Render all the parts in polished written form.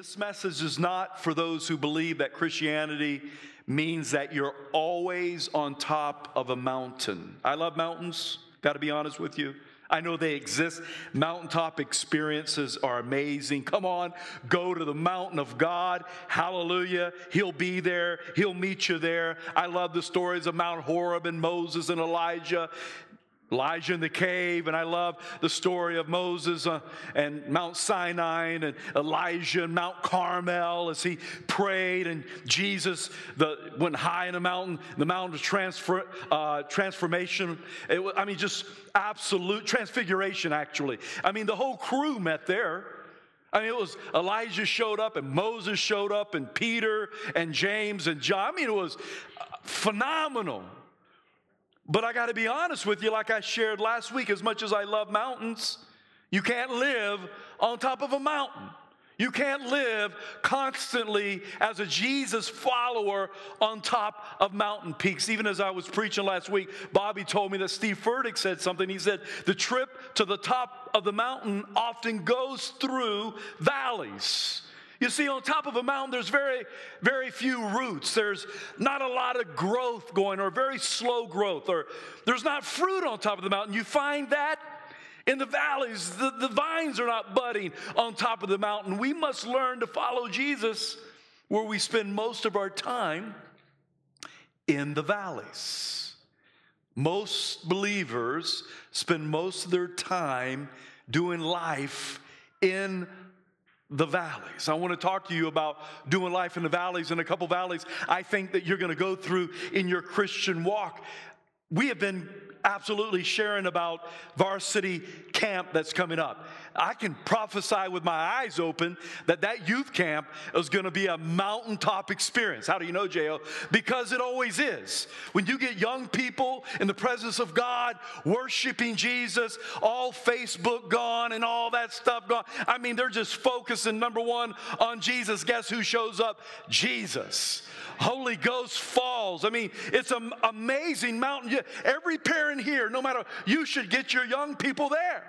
This message is not for those who believe that Christianity means that you're always on top of a mountain. I love mountains, got to be honest with you. I know they exist. Mountaintop experiences are amazing. Come on, go to the mountain of God. Hallelujah. He'll be there. He'll meet you there. I love the stories of Mount Horeb and Moses and Elijah in the cave, and I love the story of Moses and Mount Sinai and Elijah and Mount Carmel as he prayed, and Jesus went high in the mountain of transformation. Just absolute transfiguration, actually. The whole crew met there. It was Elijah showed up, and Moses showed up, and Peter and James and John. It was phenomenal. But I got to be honest with you, like I shared last week, as much as I love mountains, you can't live on top of a mountain. You can't live constantly as a Jesus follower on top of mountain peaks. Even as I was preaching last week, Bobby told me that Steve Furtick said something. He said, the trip to the top of the mountain often goes through valleys. You see, on top of a mountain, there's very, very few roots. There's not a lot of growth going, or very slow growth, or there's not fruit on top of the mountain. You find that in the valleys. The vines are not budding on top of the mountain. We must learn to follow Jesus where we spend most of our time, in the valleys. Most believers spend most of their time doing life in the valleys. I want to talk to you about doing life in the valleys, and a couple valleys I think that you're going to go through in your Christian walk. We have been absolutely sharing about varsity camp that's coming up. I can prophesy with my eyes open that youth camp is going to be a mountaintop experience. How do you know, J.O.? Because it always is. When you get young people in the presence of God, worshiping Jesus, all Facebook gone and all that stuff gone. They're just focusing, number one, on Jesus. Guess who shows up? Jesus. Holy Ghost falls. It's an amazing mountain. Every parent here, no matter, you should get your young people there.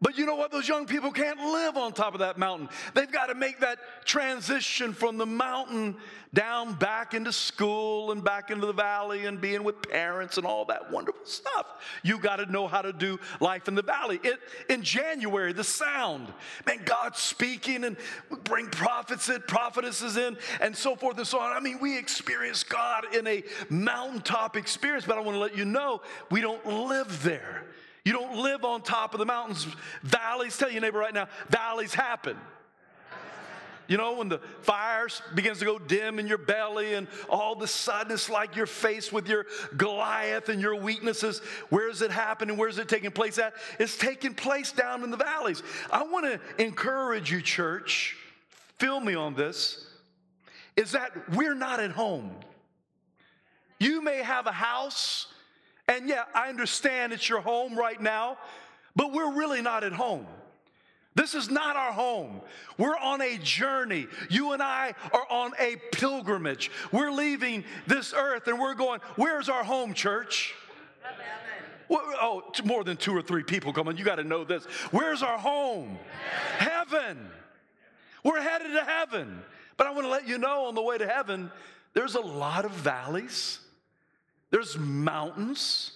But you know what? Those young people can't live on top of that mountain. They've got to make that transition from the mountain down back into school and back into the valley and being with parents and all that wonderful stuff. You got to know how to do life in the valley. In January, the sound. God's speaking and bring prophets in, prophetesses in, and so forth and so on. We experience God in a mountaintop experience, but I want to let you know, we don't live there. You don't live on top of the mountains. Valleys, tell your neighbor right now, valleys happen. When the fire begins to go dim in your belly and all of a sudden it's like you're faced with your Goliath and your weaknesses. Where is it happening? Where is it taking place at? It's taking place down in the valleys. I want to encourage you, church, feel me on this, is that we're not at home. You may have a house, and yeah, I understand it's your home right now, but we're really not at home. This is not our home. We're on a journey. You and I are on a pilgrimage. We're leaving this earth and we're going, where's our home, church? Oh, more than 2 or 3 people. Come on, you got to know this. Where's our home? Heaven. We're headed to heaven. But I want to let you know, on the way to heaven, there's a lot of valleys. There's mountains,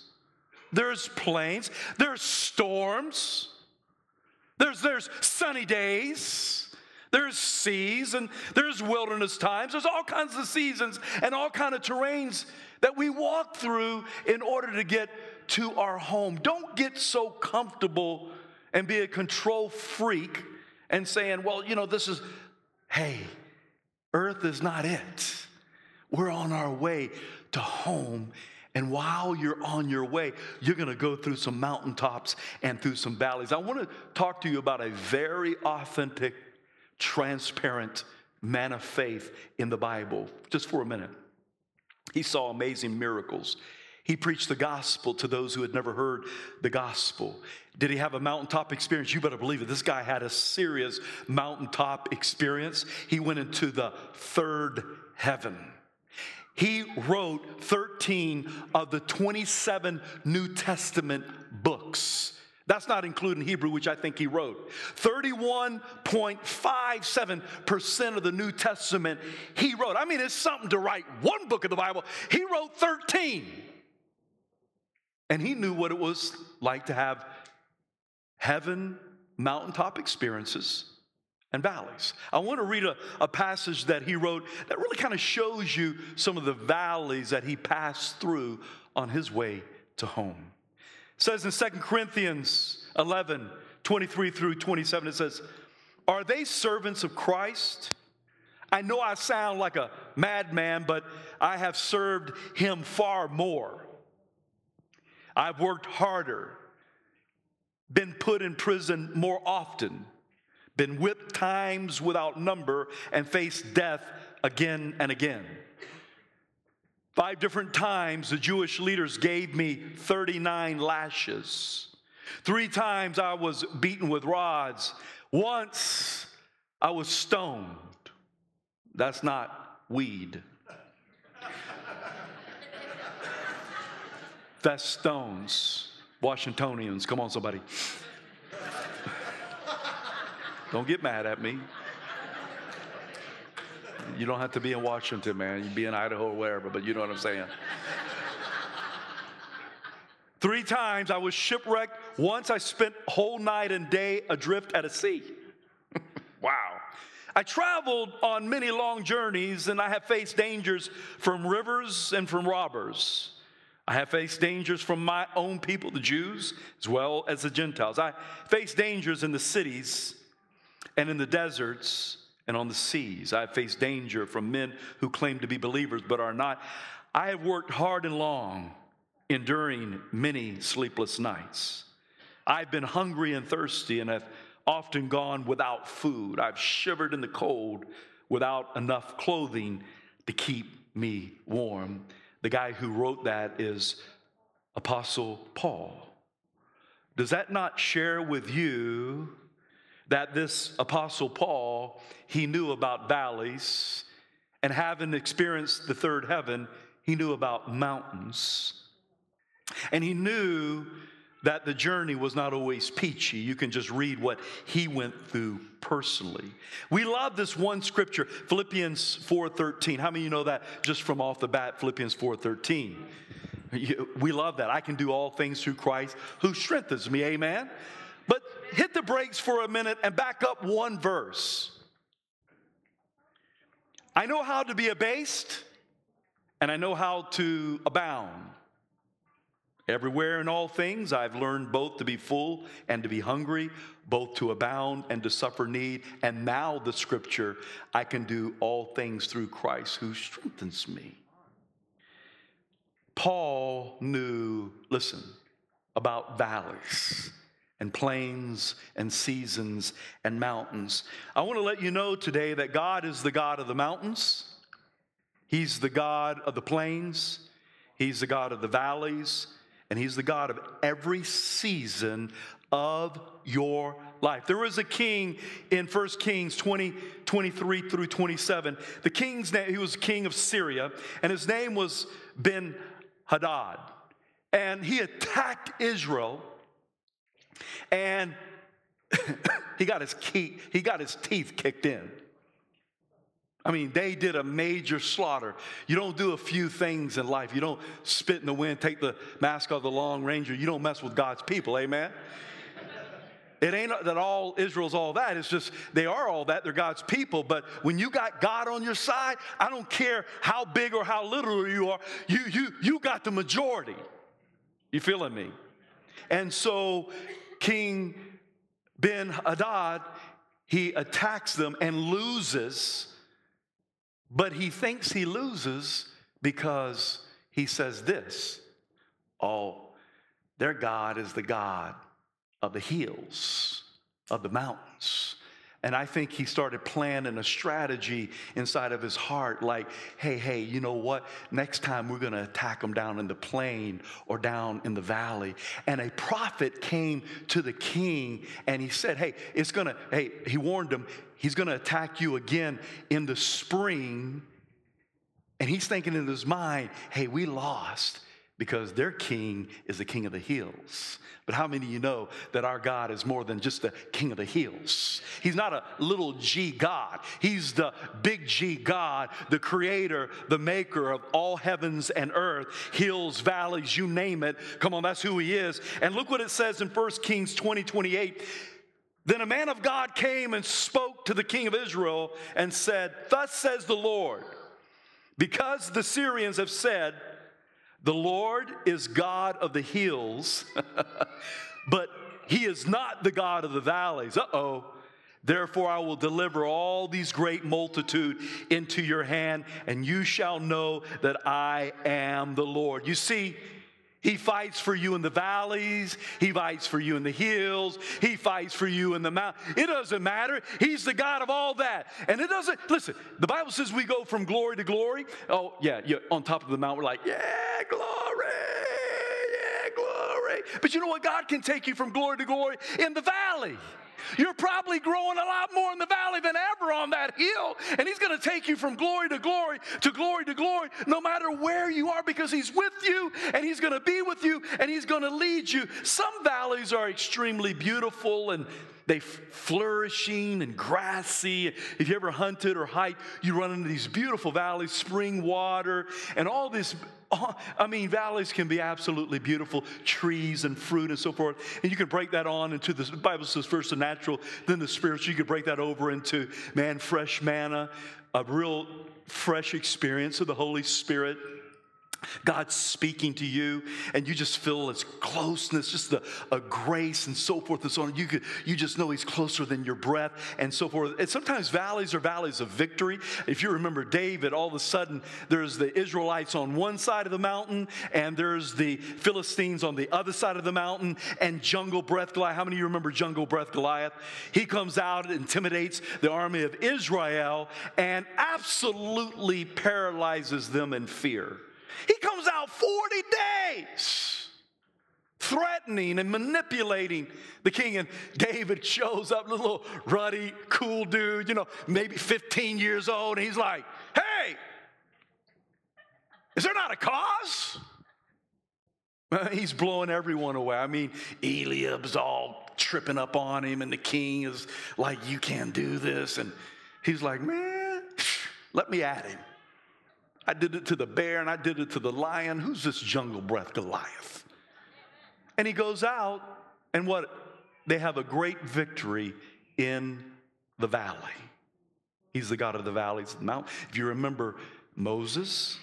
there's plains, there's storms, there's sunny days, there's seas, and there's wilderness times. There's all kinds of seasons and all kinds of terrains that we walk through in order to get to our home. Don't get so comfortable and be a control freak and saying, earth is not it. We're on our way to home, and while you're on your way, you're going to go through some mountaintops and through some valleys. I want to talk to you about a very authentic, transparent man of faith in the Bible, just for a minute. He saw amazing miracles. He preached the gospel to those who had never heard the gospel. Did he have a mountaintop experience? You better believe it. This guy had a serious mountaintop experience. He went into the third heaven. He wrote 13 of the 27 New Testament books. That's not including Hebrew, which I think he wrote. 31.57% of the New Testament he wrote. I mean, it's something to write one book of the Bible. He wrote 13. And he knew what it was like to have heaven, mountaintop experiences, and valleys. I want to read a passage that he wrote that really kind of shows you some of the valleys that he passed through on his way to home. It says in 2 Corinthians 11, 23 through 27, it says, "Are they servants of Christ? I know I sound like a madman, but I have served him far more. I've worked harder, been put in prison more often, been whipped times without number, and faced death again and again. 5 different times the Jewish leaders gave me 39 lashes. 3 times I was beaten with rods. Once I was stoned." That's not weed. That's stones. Washingtonians, come on, somebody. Don't get mad at me. You don't have to be in Washington, man. You'd be in Idaho or wherever, but you know what I'm saying. 3 times I was shipwrecked. Once I spent whole night and day adrift at a sea. Wow. I traveled on many long journeys, and I have faced dangers from rivers and from robbers. I have faced dangers from my own people, the Jews, as well as the Gentiles. I faced dangers in the cities and in the deserts and on the seas. I have faced danger from men who claim to be believers but are not. I have worked hard and long, enduring many sleepless nights. I've been hungry and thirsty and have often gone without food. I've shivered in the cold without enough clothing to keep me warm. The guy who wrote that is Apostle Paul. Does that not share with you that this Apostle Paul, he knew about valleys, and having experienced the third heaven, he knew about mountains. And he knew that the journey was not always peachy. You can just read what he went through personally. We love this one scripture, Philippians 4:13. How many of you know that just from off the bat, Philippians 4:13? We love that. I can do all things through Christ who strengthens me, amen? But hit the brakes for a minute and back up one verse. I know how to be abased, and I know how to abound. Everywhere in all things, I've learned both to be full and to be hungry, both to abound and to suffer need. And now the scripture, I can do all things through Christ who strengthens me. Paul knew, listen, about valleys and plains and seasons and mountains. I want to let you know today that God is the God of the mountains. He's the God of the plains. He's the God of the valleys. And he's the God of every season of your life. There was a king in 1 Kings 20, 23 through 27. The king's name, he was king of Syria, and his name was Ben-Hadad. And he attacked Israel, and he got his teeth kicked in. I mean, they did a major slaughter. You don't do a few things in life. You don't spit in the wind, take the mask off the Long Ranger. You don't mess with God's people, amen? It ain't that all Israel's all that. It's just they are all that. They're God's people. But when you got God on your side, I don't care how big or how little you are, you got the majority. You feeling me? And so King Ben-Hadad, he attacks them and loses, but he thinks he loses because he says this, oh, their God is the God of the hills, of the mountains. And I think he started planning a strategy inside of his heart like, hey, you know what? Next time we're going to attack them down in the plain or down in the valley. And a prophet came to the king and he said, he warned him, he's going to attack you again in the spring. And he's thinking in his mind, hey, we lost. because their king is the king of the hills. But how many of you know that our God is more than just the king of the hills? He's not a little G God. He's the big G God, the creator, the maker of all heavens and earth, hills, valleys, you name it. Come on, that's who he is. And look what it says in 1 Kings 20:28. Then a man of God came and spoke to the king of Israel and said, "Thus says the Lord, because the Syrians have said, 'The Lord is God of the hills, but he is not the God of the valleys.' Uh-oh. Therefore, I will deliver all these great multitude into your hand, and you shall know that I am the Lord." You see, he fights for you in the valleys. He fights for you in the hills. He fights for you in the mountains. It doesn't matter. He's the God of all that. And it doesn't, listen, the Bible says we go from glory to glory. Oh, yeah, on top of the mountain, we're like, yeah, glory, yeah, glory. But you know what? God can take you from glory to glory in the valley. You're probably growing a lot more in the valley than ever on that hill. And he's going to take you from glory to glory to glory to glory, no matter where you are, because he's with you and he's going to be with you and he's going to lead you. Some valleys are extremely beautiful and they flourishing and grassy. If you ever hunted or hiked, you run into these beautiful valleys, spring water, and all this. I mean, valleys can be absolutely beautiful, trees and fruit and so forth. And you can break that on into this. The Bible says first the natural, then the spiritual. You can break that over into, man, fresh manna, a real fresh experience of the Holy Spirit. God's speaking to you, and you just feel his closeness, just a grace and so forth and so on. You just know he's closer than your breath and so forth. And sometimes valleys are valleys of victory. If you remember David, all of a sudden there's the Israelites on one side of the mountain, and there's the Philistines on the other side of the mountain, and Jungle Breath Goliath. How many of you remember Jungle Breath Goliath? He comes out and intimidates the army of Israel and absolutely paralyzes them in fear. He comes out 40 days threatening and manipulating the king. And David shows up, little ruddy, cool dude, maybe 15 years old. And he's like, "Hey, is there not a cause?" He's blowing everyone away. I mean, Eliab's all tripping up on him. And the king is like, "You can't do this." And he's like, "Man, let me at him. I did it to the bear and I did it to the lion. Who's this Jungle Breath Goliath?" And he goes out, and what? They have a great victory in the valley. He's the God of the valleys, the mountain. If you remember Moses,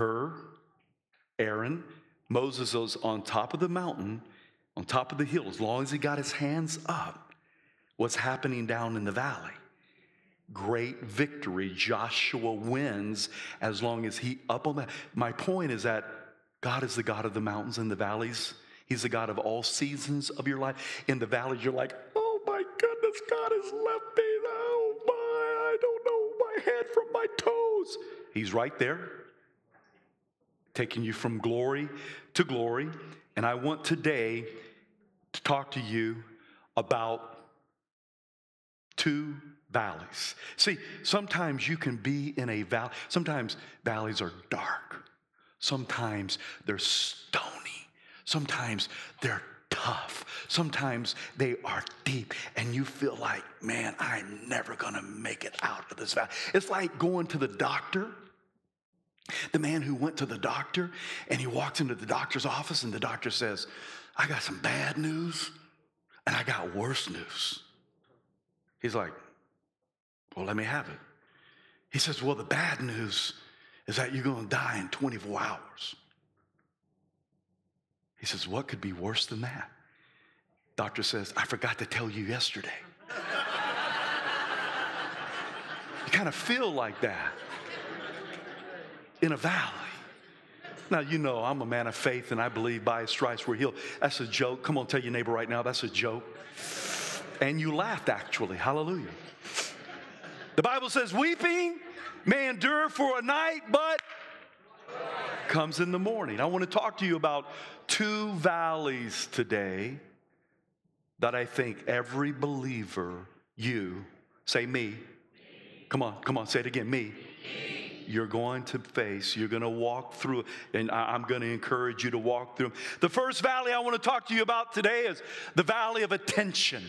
Aaron, Moses was on top of the mountain, on top of the hill. As long as he got his hands up, what's happening down in the valley? Great victory. Joshua wins as long as he up on that. My point is that God is the God of the mountains and the valleys. He's the God of all seasons of your life. In the valleys, you're like, "Oh my goodness, God has left me. Oh my, I don't know my head from my toes." He's right there, taking you from glory to glory. And I want today to talk to you about two valleys. See, sometimes you can be in a valley. Sometimes valleys are dark. Sometimes they're stony. Sometimes they're tough. Sometimes they are deep, and you feel like, "Man, I'm never going to make it out of this valley." It's like going to the doctor. The man who went to the doctor, and he walks into the doctor's office, and the doctor says, "I got some bad news, and I got worse news." He's like, "Well, let me have it." He says, "Well, the bad news is that you're going to die in 24 hours. He says, "What could be worse than that?" Doctor says, "I forgot to tell you yesterday." You kind of feel like that in a valley. Now, I'm a man of faith, and I believe by his stripes we're healed. That's a joke. Come on, tell your neighbor right now, that's a joke. And you laughed, actually. Hallelujah. The Bible says, "Weeping may endure for a night, but comes in the morning." I want to talk to you about two valleys today that I think every believer, you, say me. Come on, say it again, me. you're going to face. You're going to walk through, and I'm going to encourage you to walk through. The first valley I want to talk to you about today is the valley of attention.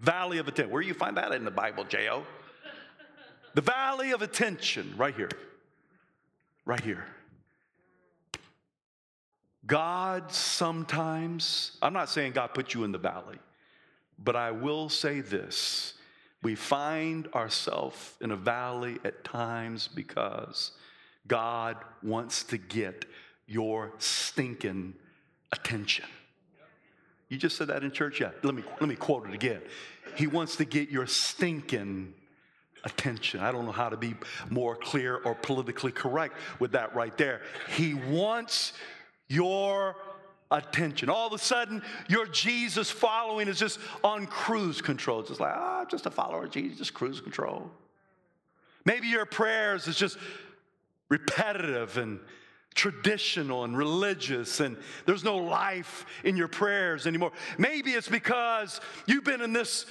Valley of attention. Where do you find that in the Bible, J.O.? The valley of attention, right here. Right here. God sometimes, I'm not saying God put you in the valley, but I will say this. We find ourselves in a valley at times because God wants to get your stinking attention. You just said that in church? Yeah. Let me quote it again. He wants to get your stinking attention. I don't know how to be more clear or politically correct with that right there. He wants your attention. All of a sudden, your Jesus following is just on cruise control. It's just like, just a follower of Jesus, just cruise control. Maybe your prayers is just repetitive and traditional and religious, and there's no life in your prayers anymore. Maybe it's because you've been in this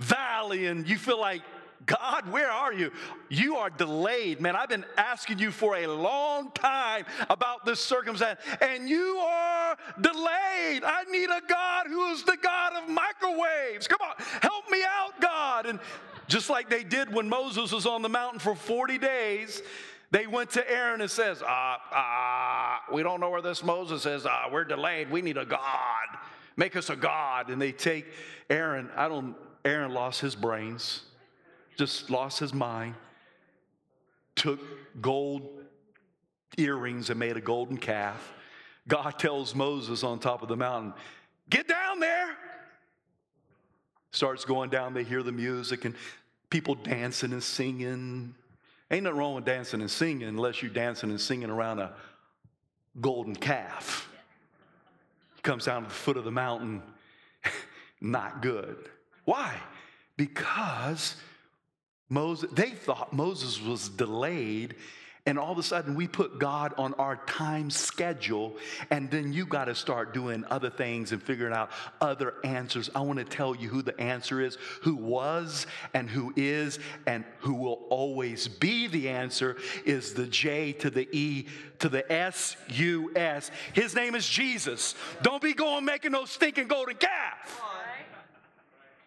valley and you feel like, God, where are you? You are delayed, man. I've been asking you for a long time about this circumstance, and you are delayed. I need a God who is the God of microwaves. Come on, help me out, God. And just like they did when Moses was on the mountain for 40 days, they went to Aaron and says, we don't know where this Moses is. We're delayed. We need a God. Make us a God. And they take Aaron. Aaron lost his brains. Just lost his mind, took gold earrings and made a golden calf. God tells Moses on top of the mountain, get down there. Starts going down. They hear the music and people dancing and singing. Ain't nothing wrong with dancing and singing unless you're dancing and singing around a golden calf. He comes down to the foot of the mountain. Not good. Why? Because they thought Moses was delayed, and all of a sudden we put God on our time schedule, and then you got to start doing other things and figuring out other answers. I want to tell you who the answer is, who was and who is and who will always be. The answer is the J to the E to the S-U-S. His name is Jesus. Don't be going making no stinking golden calf.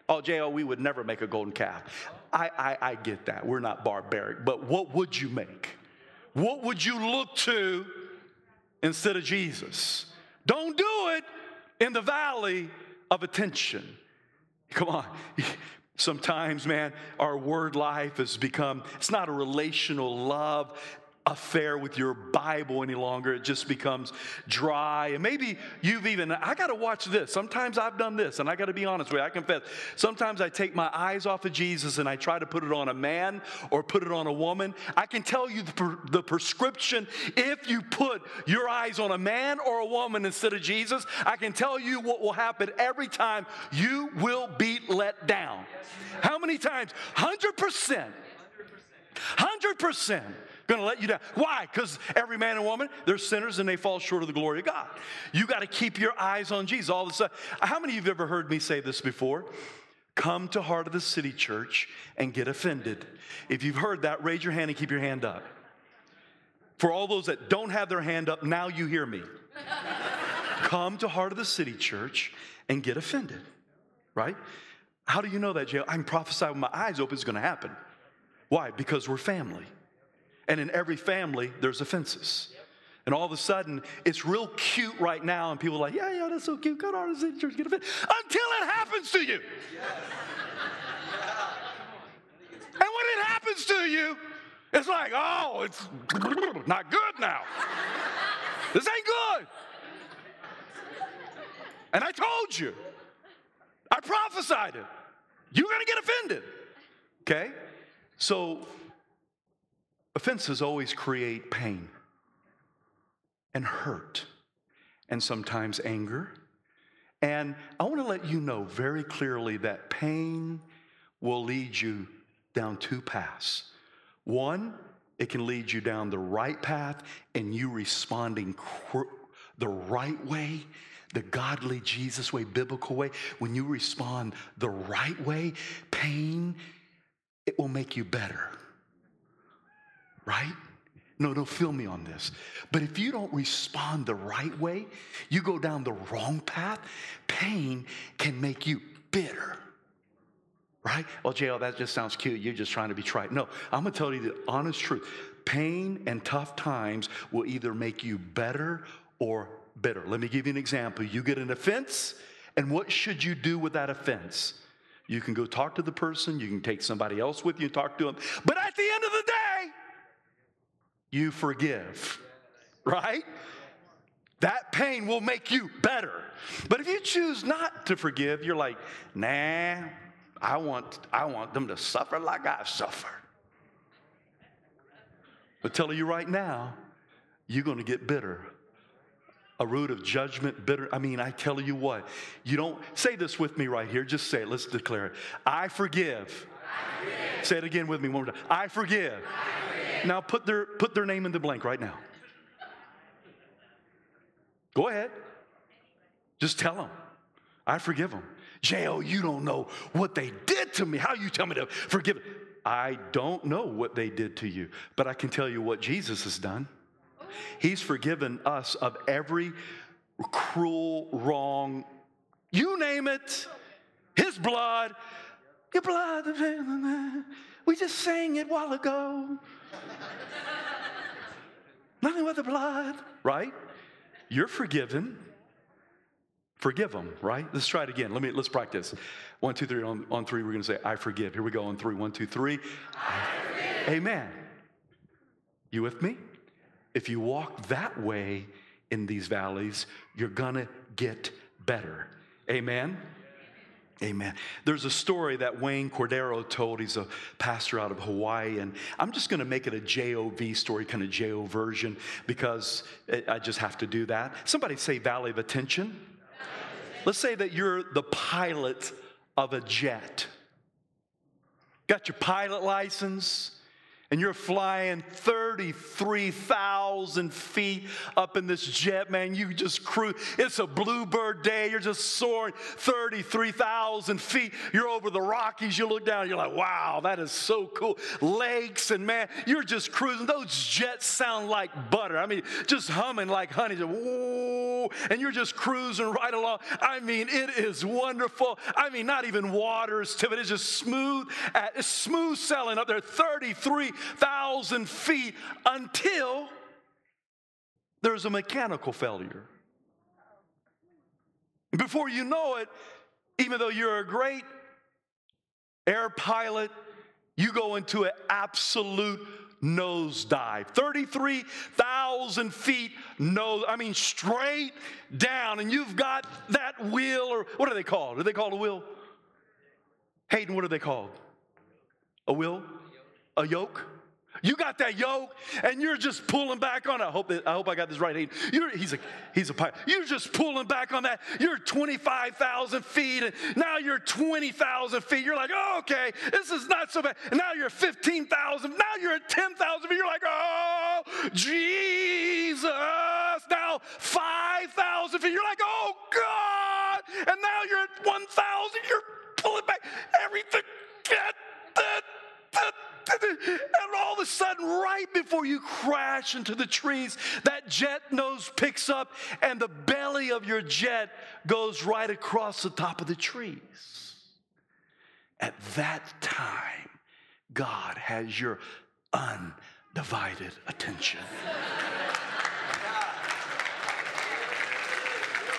Oh, J.O., we would never make a golden calf. I get that. We're not barbaric. But what would you make? What would you look to instead of Jesus? Don't do it in the valley of attention. Come on. Sometimes, man, our word life has become, it's not a relational love affair with your Bible any longer. It just becomes dry. And maybe you've even, I got to watch this. Sometimes I've done this, and I got to be honest with you. I confess. Sometimes I take my eyes off of Jesus and I try to put it on a man or put it on a woman. I can tell you the prescription. If you put your eyes on a man or a woman instead of Jesus, I can tell you what will happen every time. You will be let down. How many times? 100%. 100%. Going to let you down. Why? Because every man and woman, they're sinners and they fall short of the glory of God. You got to keep your eyes on Jesus all of a sudden. How many of you have ever heard me say this before? Come to Heart of the City Church and get offended. If you've heard that, raise your hand and keep your hand up. For all those that don't have their hand up, now you hear me. Come to Heart of the City Church and get offended, right? How do you know that, Jay? I can prophesy with my eyes open it's going to happen. Why? Because we're family. And in every family, there's offenses. Yep. And all of a sudden, it's real cute right now, and people are like, yeah, that's so cute. Go to Artists in Church, get offended. Until it happens to you. Yes. And when it happens to you, it's like, it's not good now. This ain't good. And I told you. I prophesied it. You're going to get offended. Okay? So offenses always create pain and hurt and sometimes anger. And I want to let you know very clearly that pain will lead you down two paths. One, it can lead you down the right path and you responding the right way, the godly Jesus way, biblical way. When you respond the right way, pain, it will make you better. right? No, feel me on this. But if you don't respond the right way, you go down the wrong path, pain can make you bitter, right? Well, JL, that just sounds cute. You're just trying to be trite. No, I'm going to tell you the honest truth. Pain and tough times will either make you better or bitter. Let me give you an example. You get an offense, and what should you do with that offense? You can go talk to the person. You can take somebody else with you and talk to them. But at the end of the day, you forgive, right? That pain will make you better. But if you choose not to forgive, you're like, nah, I want them to suffer like I've suffered. But telling you right now, you're going to get bitter. A root of judgment, bitter. I mean, I tell you what, you don't say this with me right here. Just say it. Let's declare it. I forgive. I forgive. Say it again with me one more time. I forgive. I forgive. Now put their name in the blank right now. Go ahead. Just tell them. I forgive them. J.O., you don't know what they did to me. How you tell me to forgive? I don't know what they did to you, but I can tell you what Jesus has done. He's forgiven us of every cruel wrong, you name it, his blood, your blood. We just sang it a while ago. Nothing but the blood, right? You're forgiven. Forgive them, right? Let's try it again. Let's practice. 1, 2, 3. On three, we're going to say, I forgive. Here we go. On three. 1, 2, 3. I forgive. Amen. You with me? If you walk that way in these valleys, you're going to get better. Amen? Amen. There's a story that Wayne Cordero told. He's a pastor out of Hawaii, and I'm just going to make it a JOV story, kind of JO version, because I just have to do that. Somebody say Valley of Attention. Let's say that you're the pilot of a jet. Got your pilot license. And you're flying 33,000 feet up in this jet, man. You just cruise. It's a bluebird day. You're just soaring 33,000 feet. You're over the Rockies. You look down, and you're like, wow, that is so cool. Lakes and, man, you're just cruising. Those jets sound like butter. I mean, just humming like honey. Just, whoa, and you're just cruising right along. I mean, it is wonderful. I mean, not even water is timid. It's just smooth. It's smooth sailing up there, 33,000 feet, until there's a mechanical failure. Before you know it, even though you're a great air pilot, you go into an absolute nosedive. 33,000 feet, straight down, and you've got that wheel, or what are they called? Are they called a wheel? Hayden, what are they called? A wheel? A yoke? You got that yoke, and you're just pulling back on it. I hope I got this right. He's a pilot. You're just pulling back on that. You're 25,000 feet, and now you're 20,000 feet. You're like, oh, okay, this is not so bad. And now you're 15,000. Now you're at 10,000 feet. You're like, oh, Jesus. Now 5,000 feet. You're like, oh, God. And now you're at 1,000. You're pulling back everything. And all of a sudden, right before you crash into the trees, that jet nose picks up and the belly of your jet goes right across the top of the trees. At that time, God has your undivided attention.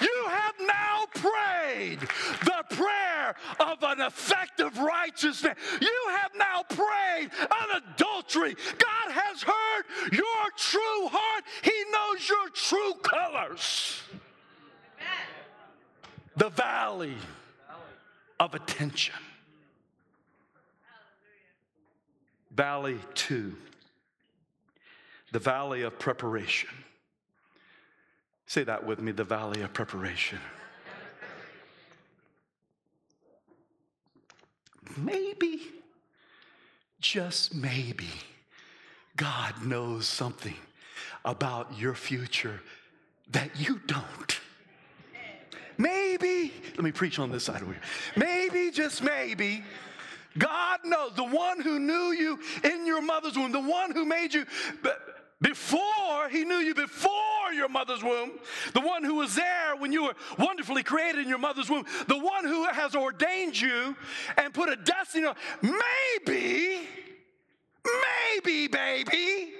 You have now prayed the prayer of an effective righteousness. You have now prayed unadultery. God has heard your true heart. He knows your true colors. Amen. The valley of attention. Valley 2. The valley of preparation. Say that with me, the valley of preparation. Maybe, just maybe, God knows something about your future that you don't. Maybe, let me preach on this side over here. Maybe, just maybe, God knows, the one who knew you in your mother's womb, the one who made you before, he knew you before your mother's womb, the one who was there when you were wonderfully created in your mother's womb, the one who has ordained you and put a destiny on. Maybe, baby,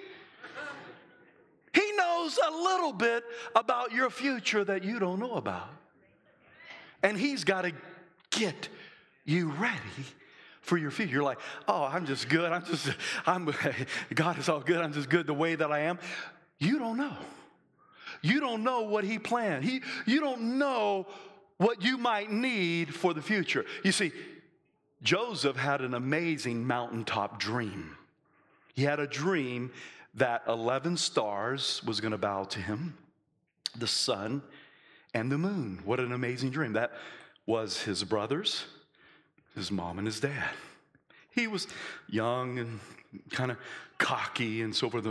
he knows a little bit about your future that you don't know about. And he's got to get you ready for your future. You're like, oh, I'm just good. God is all good. I'm just good the way that I am. You don't know. You don't know what he planned. You don't know what you might need for the future. You see, Joseph had an amazing mountaintop dream. He had a dream that 11 stars was going to bow to him, the sun and the moon. What an amazing dream. That was his brothers, his mom, and his dad. He was young and kind of cocky and so forth.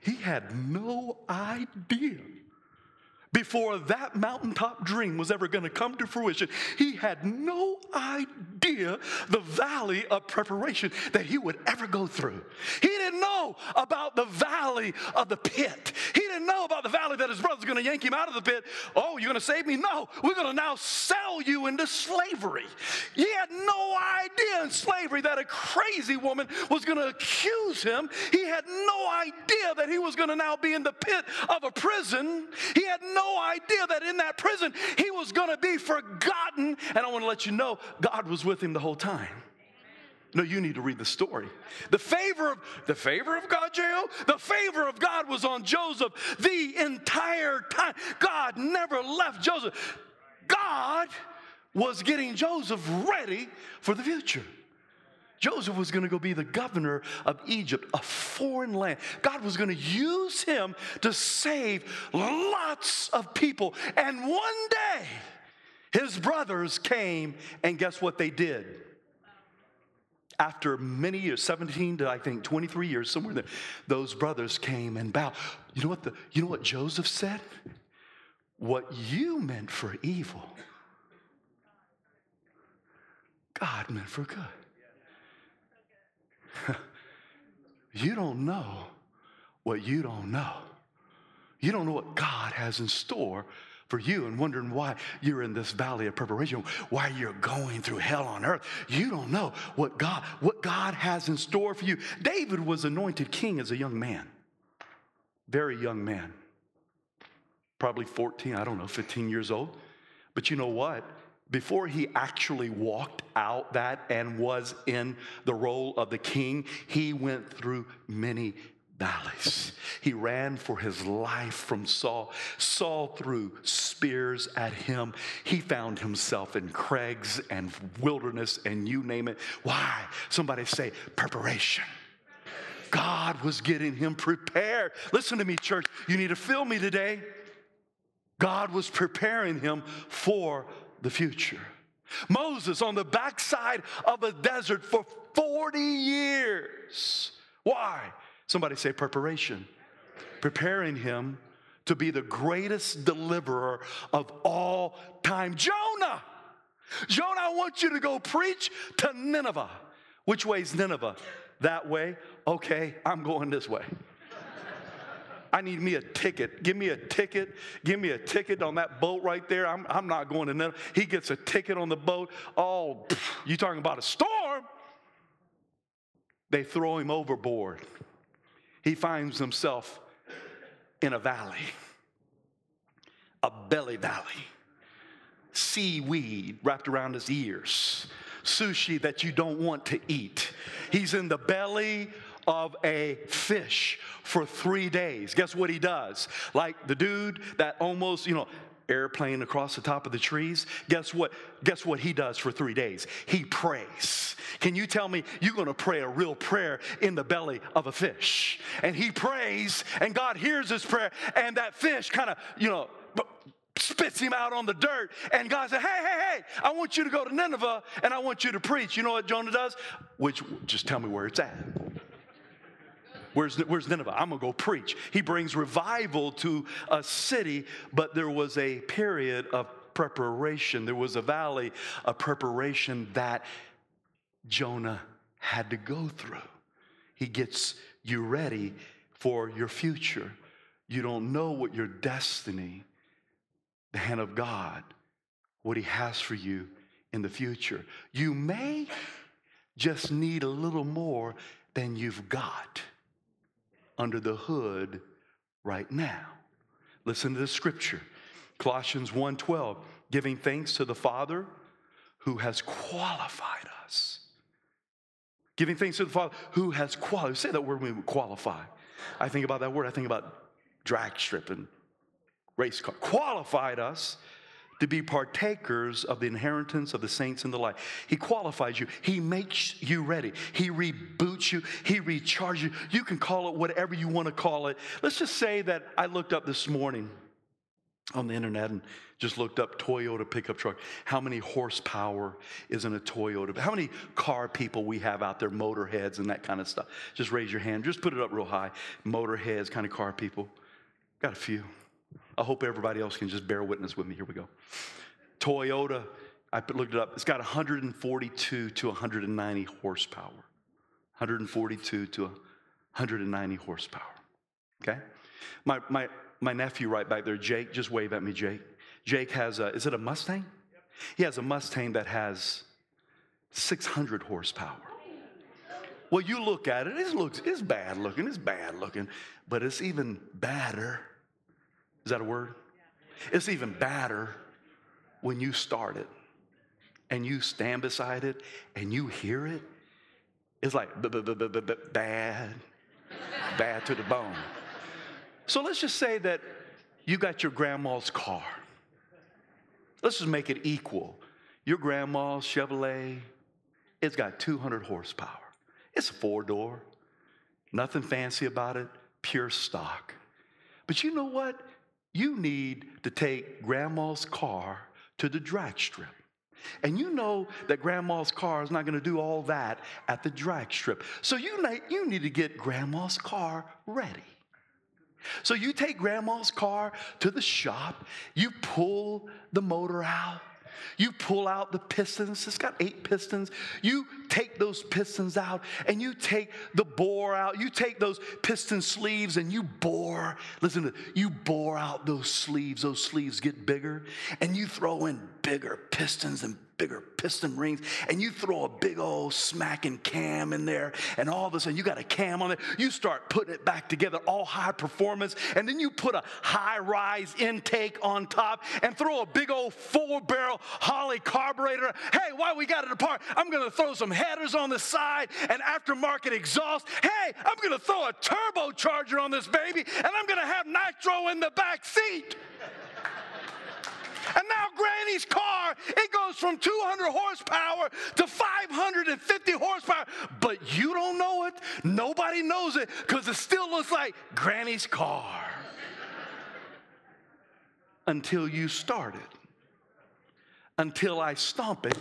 He had no idea before that mountaintop dream was ever going to come to fruition. He had no idea the valley of preparation that he would ever go through. He didn't know about the valley of the pit. He didn't know about the valley that his brother's going to yank him out of the pit. Oh, you're going to save me? No, we're going to now sell you into slavery. He had no idea in slavery that a crazy woman was going to accuse him. He had no idea that he was going to now be in the pit of a prison. He had no idea that in that prison he was going to be forgotten. And I want to let you know, God was with him the whole time. No, you need to read the story. The favor of God, J.O., the favor of God was on Joseph the entire time. God never left Joseph. God was getting Joseph ready for the future. Joseph was going to go be the governor of Egypt, a foreign land. God was going to use him to save lots of people. And one day, his brothers came, and guess what they did? After many years, 17 to I think 23 years, somewhere there, those brothers came and bowed. You know what Joseph said? What you meant for evil, God meant for good. You don't know what you don't know. You don't know what God has in store for you and wondering why you're in this valley of preparation, why you're going through hell on earth. You don't know what God has in store for you. David was anointed king as a young man, very young man, probably 14, 15 years old. But you know what? Before he actually walked out that and was in the role of the king, he went through many valleys. He ran for his life from Saul. Saul threw spears at him. He found himself in crags and wilderness and you name it. Why? Somebody say preparation. God was getting him prepared. Listen to me, church. You need to feel me today. God was preparing him for the future. Moses on the backside of a desert for 40 years. Why? Somebody say preparation. Preparing him to be the greatest deliverer of all time. Jonah! Jonah, I want you to go preach to Nineveh. Which way is Nineveh? That way? Okay, I'm going this way. I need me a ticket. Give me a ticket. Give me a ticket on that boat right there. I'm not going to Nineveh. He gets a ticket on the boat. Oh, you talking about a storm. They throw him overboard. He finds himself in a valley, a belly valley, seaweed wrapped around his ears, sushi that you don't want to eat. He's in the belly of a fish for 3 days. Guess what he does? Like the dude that almost, airplane across the top of the trees. Guess what he does for 3 days? He prays. Can you tell me you're going to pray a real prayer in the belly of a fish? And he prays, and God hears his prayer, and that fish kind of, spits him out on the dirt, and God said, hey, I want you to go to Nineveh, and I want you to preach. You know what Jonah does? Just tell me where it's at. Where's Nineveh? I'm going to go preach. He brings revival to a city, but there was a period of preparation. There was a valley of preparation that Jonah had to go through. He gets you ready for your future. You don't know what your destiny, the hand of God, what He has for you in the future. You may just need a little more than you've got under the hood right now. Listen to the scripture. Colossians 1:12, giving thanks to the Father who has qualified us. Giving thanks to the Father who has qualified. Say that word when we qualify. I think about that word. I think about drag stripping, race car. Qualified us to be partakers of the inheritance of the saints in the light. He qualifies you. He makes you ready. He reboots you. He recharges you. You can call it whatever you want to call it. Let's just say that I looked up this morning on the internet and just looked up Toyota pickup truck. How many horsepower is in a Toyota? How many car people we have out there, motorheads and that kind of stuff? Just raise your hand. Just put it up real high. Motorheads, kind of car people. Got a few. I hope everybody else can just bear witness with me. Here we go. Toyota, I looked it up. It's got 142 to 190 horsepower. 142 to 190 horsepower. Okay? My nephew right back there, Jake, just wave at me, Jake. Jake has a, is it a Mustang? Yep. He has a Mustang that has 600 horsepower. Well, you look at it, it's bad looking, but it's even badder. Is that a word? It's even badder when you start it and you stand beside it and you hear it. It's like bad to the bone. So let's just say that you got your grandma's car. Let's just make it equal. Your grandma's Chevrolet, it's got 200 horsepower. It's a four-door. Nothing fancy about it, pure stock. But you know what? You need to take grandma's car to the drag strip. And you know that grandma's car is not going to do all that at the drag strip. So you need to get grandma's car ready. So you take grandma's car to the shop. You pull the motor out. You pull out the pistons. It's got 8 pistons. You take those pistons out and you take the bore out. You take those piston sleeves and you bore. Listen to it. You bore out those sleeves. Those sleeves get bigger and you throw in bigger pistons and bigger piston rings and you throw a big old smacking cam in there and all of a sudden you got a cam on it. You start putting it back together, all high performance, and then you put a high-rise intake on top and throw a big old 4-barrel Holley carburetor. Hey, while we got it apart, I'm going to throw some headers on the side and aftermarket exhaust. Hey, I'm going to throw a turbocharger on this baby and I'm going to have nitro in the back seat. And now Granny's car, it goes from 200 horsepower to 550 horsepower. But you don't know it. Nobody knows it because it still looks like Granny's car. Until you start it. Until I stomp it.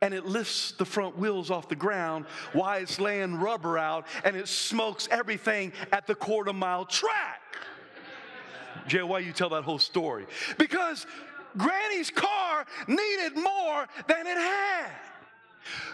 And it lifts the front wheels off the ground while it's laying rubber out. And it smokes everything at the quarter-mile track. Jay, why you tell that whole story? Because Granny's car needed more than it had.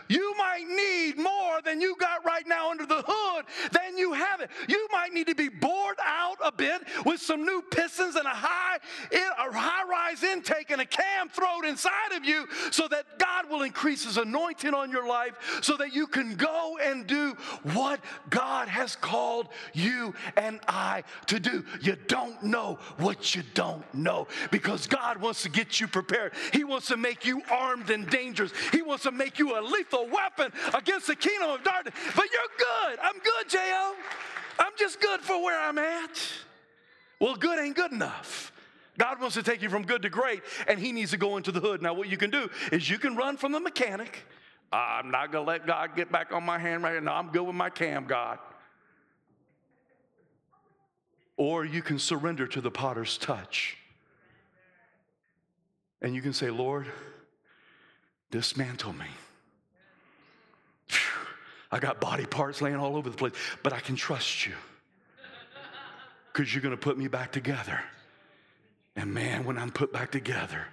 You might need more than you got right now under the hood than you have it. You might need to be bored out a bit with some new pistons and a high-rise intake and a cam thrown inside of you so that God will increase His anointing on your life so that you can go and do what God has called you and I to do. You don't know what you don't know because God wants to get you prepared. He wants to make you armed and dangerous. He wants to make you a lethal weapon against the kingdom of darkness. But you're good. I'm good, J.O. I'm just good for where I'm at. Well, good ain't good enough. God wants to take you from good to great, and He needs to go into the hood. Now, what you can do is you can run from the mechanic. I'm not going to let God get back on my hand right now. I'm good with my cam, God. Or you can surrender to the potter's touch. And you can say, Lord, dismantle me. I got body parts laying all over the place, but I can trust you because you're going to put me back together. And man, when I'm put back together,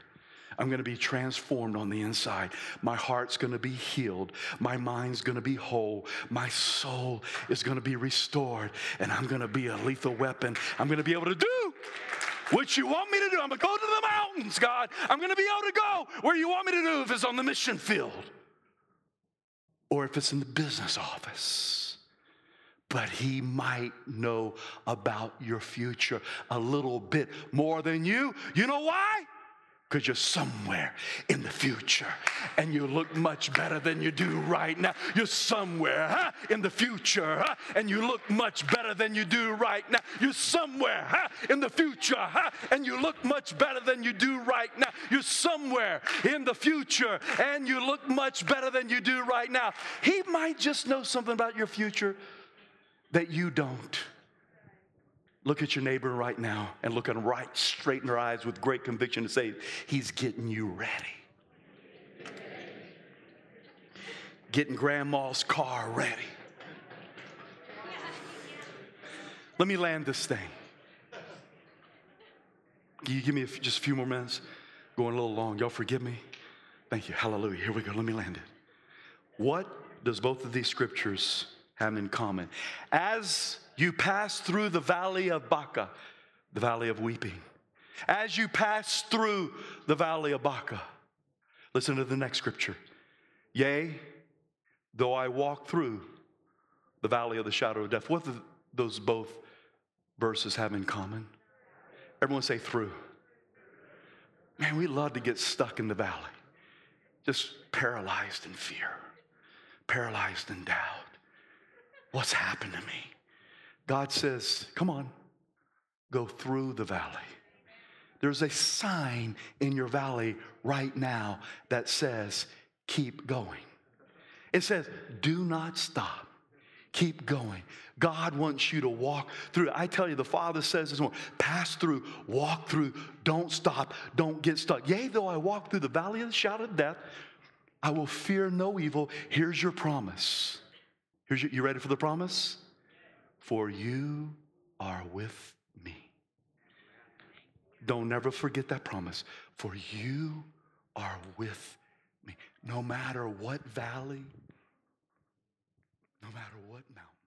I'm going to be transformed on the inside. My heart's going to be healed. My mind's going to be whole. My soul is going to be restored. And I'm going to be a lethal weapon. I'm going to be able to do what you want me to do. I'm going to go to the mountains, God. I'm going to be able to go where you want me to do, if it's on the mission field or if it's in the business office. But he might know about your future a little bit more than you. You know why? Because you're somewhere in the future and you look much better than you do right now. You're somewhere in the future and you look much better than you do right now. You're somewhere in the future and you look much better than you do right now. You're somewhere in the future and you look much better than you do right now. He might just know something about your future that you don't. Look at your neighbor right now and look at him right straight in their eyes with great conviction and say, he's getting you ready. Getting grandma's car ready. Let me land this thing. Can you give me just a few more minutes? Going a little long. Y'all forgive me? Thank you. Hallelujah. Here we go. Let me land it. What does both of these scriptures have in common? As you pass through the valley of Baca, the valley of weeping. As you pass through the valley of Baca, listen to the next scripture. Yea, though I walk through the valley of the shadow of death. What do those both verses have in common? Everyone say through. Man, we love to get stuck in the valley. Just paralyzed in fear. Paralyzed in doubt. What's happened to me? God says, come on, go through the valley. There's a sign in your valley right now that says, keep going. It says, do not stop. Keep going. God wants you to walk through. I tell you, the Father says this morning, pass through, walk through, don't stop, don't get stuck. Yea, though I walk through the valley of the shadow of death, I will fear no evil. Here's your promise. You ready for the promise? For you are with me. Don't never forget that promise. For you are with me. No matter what valley, no matter what mountain.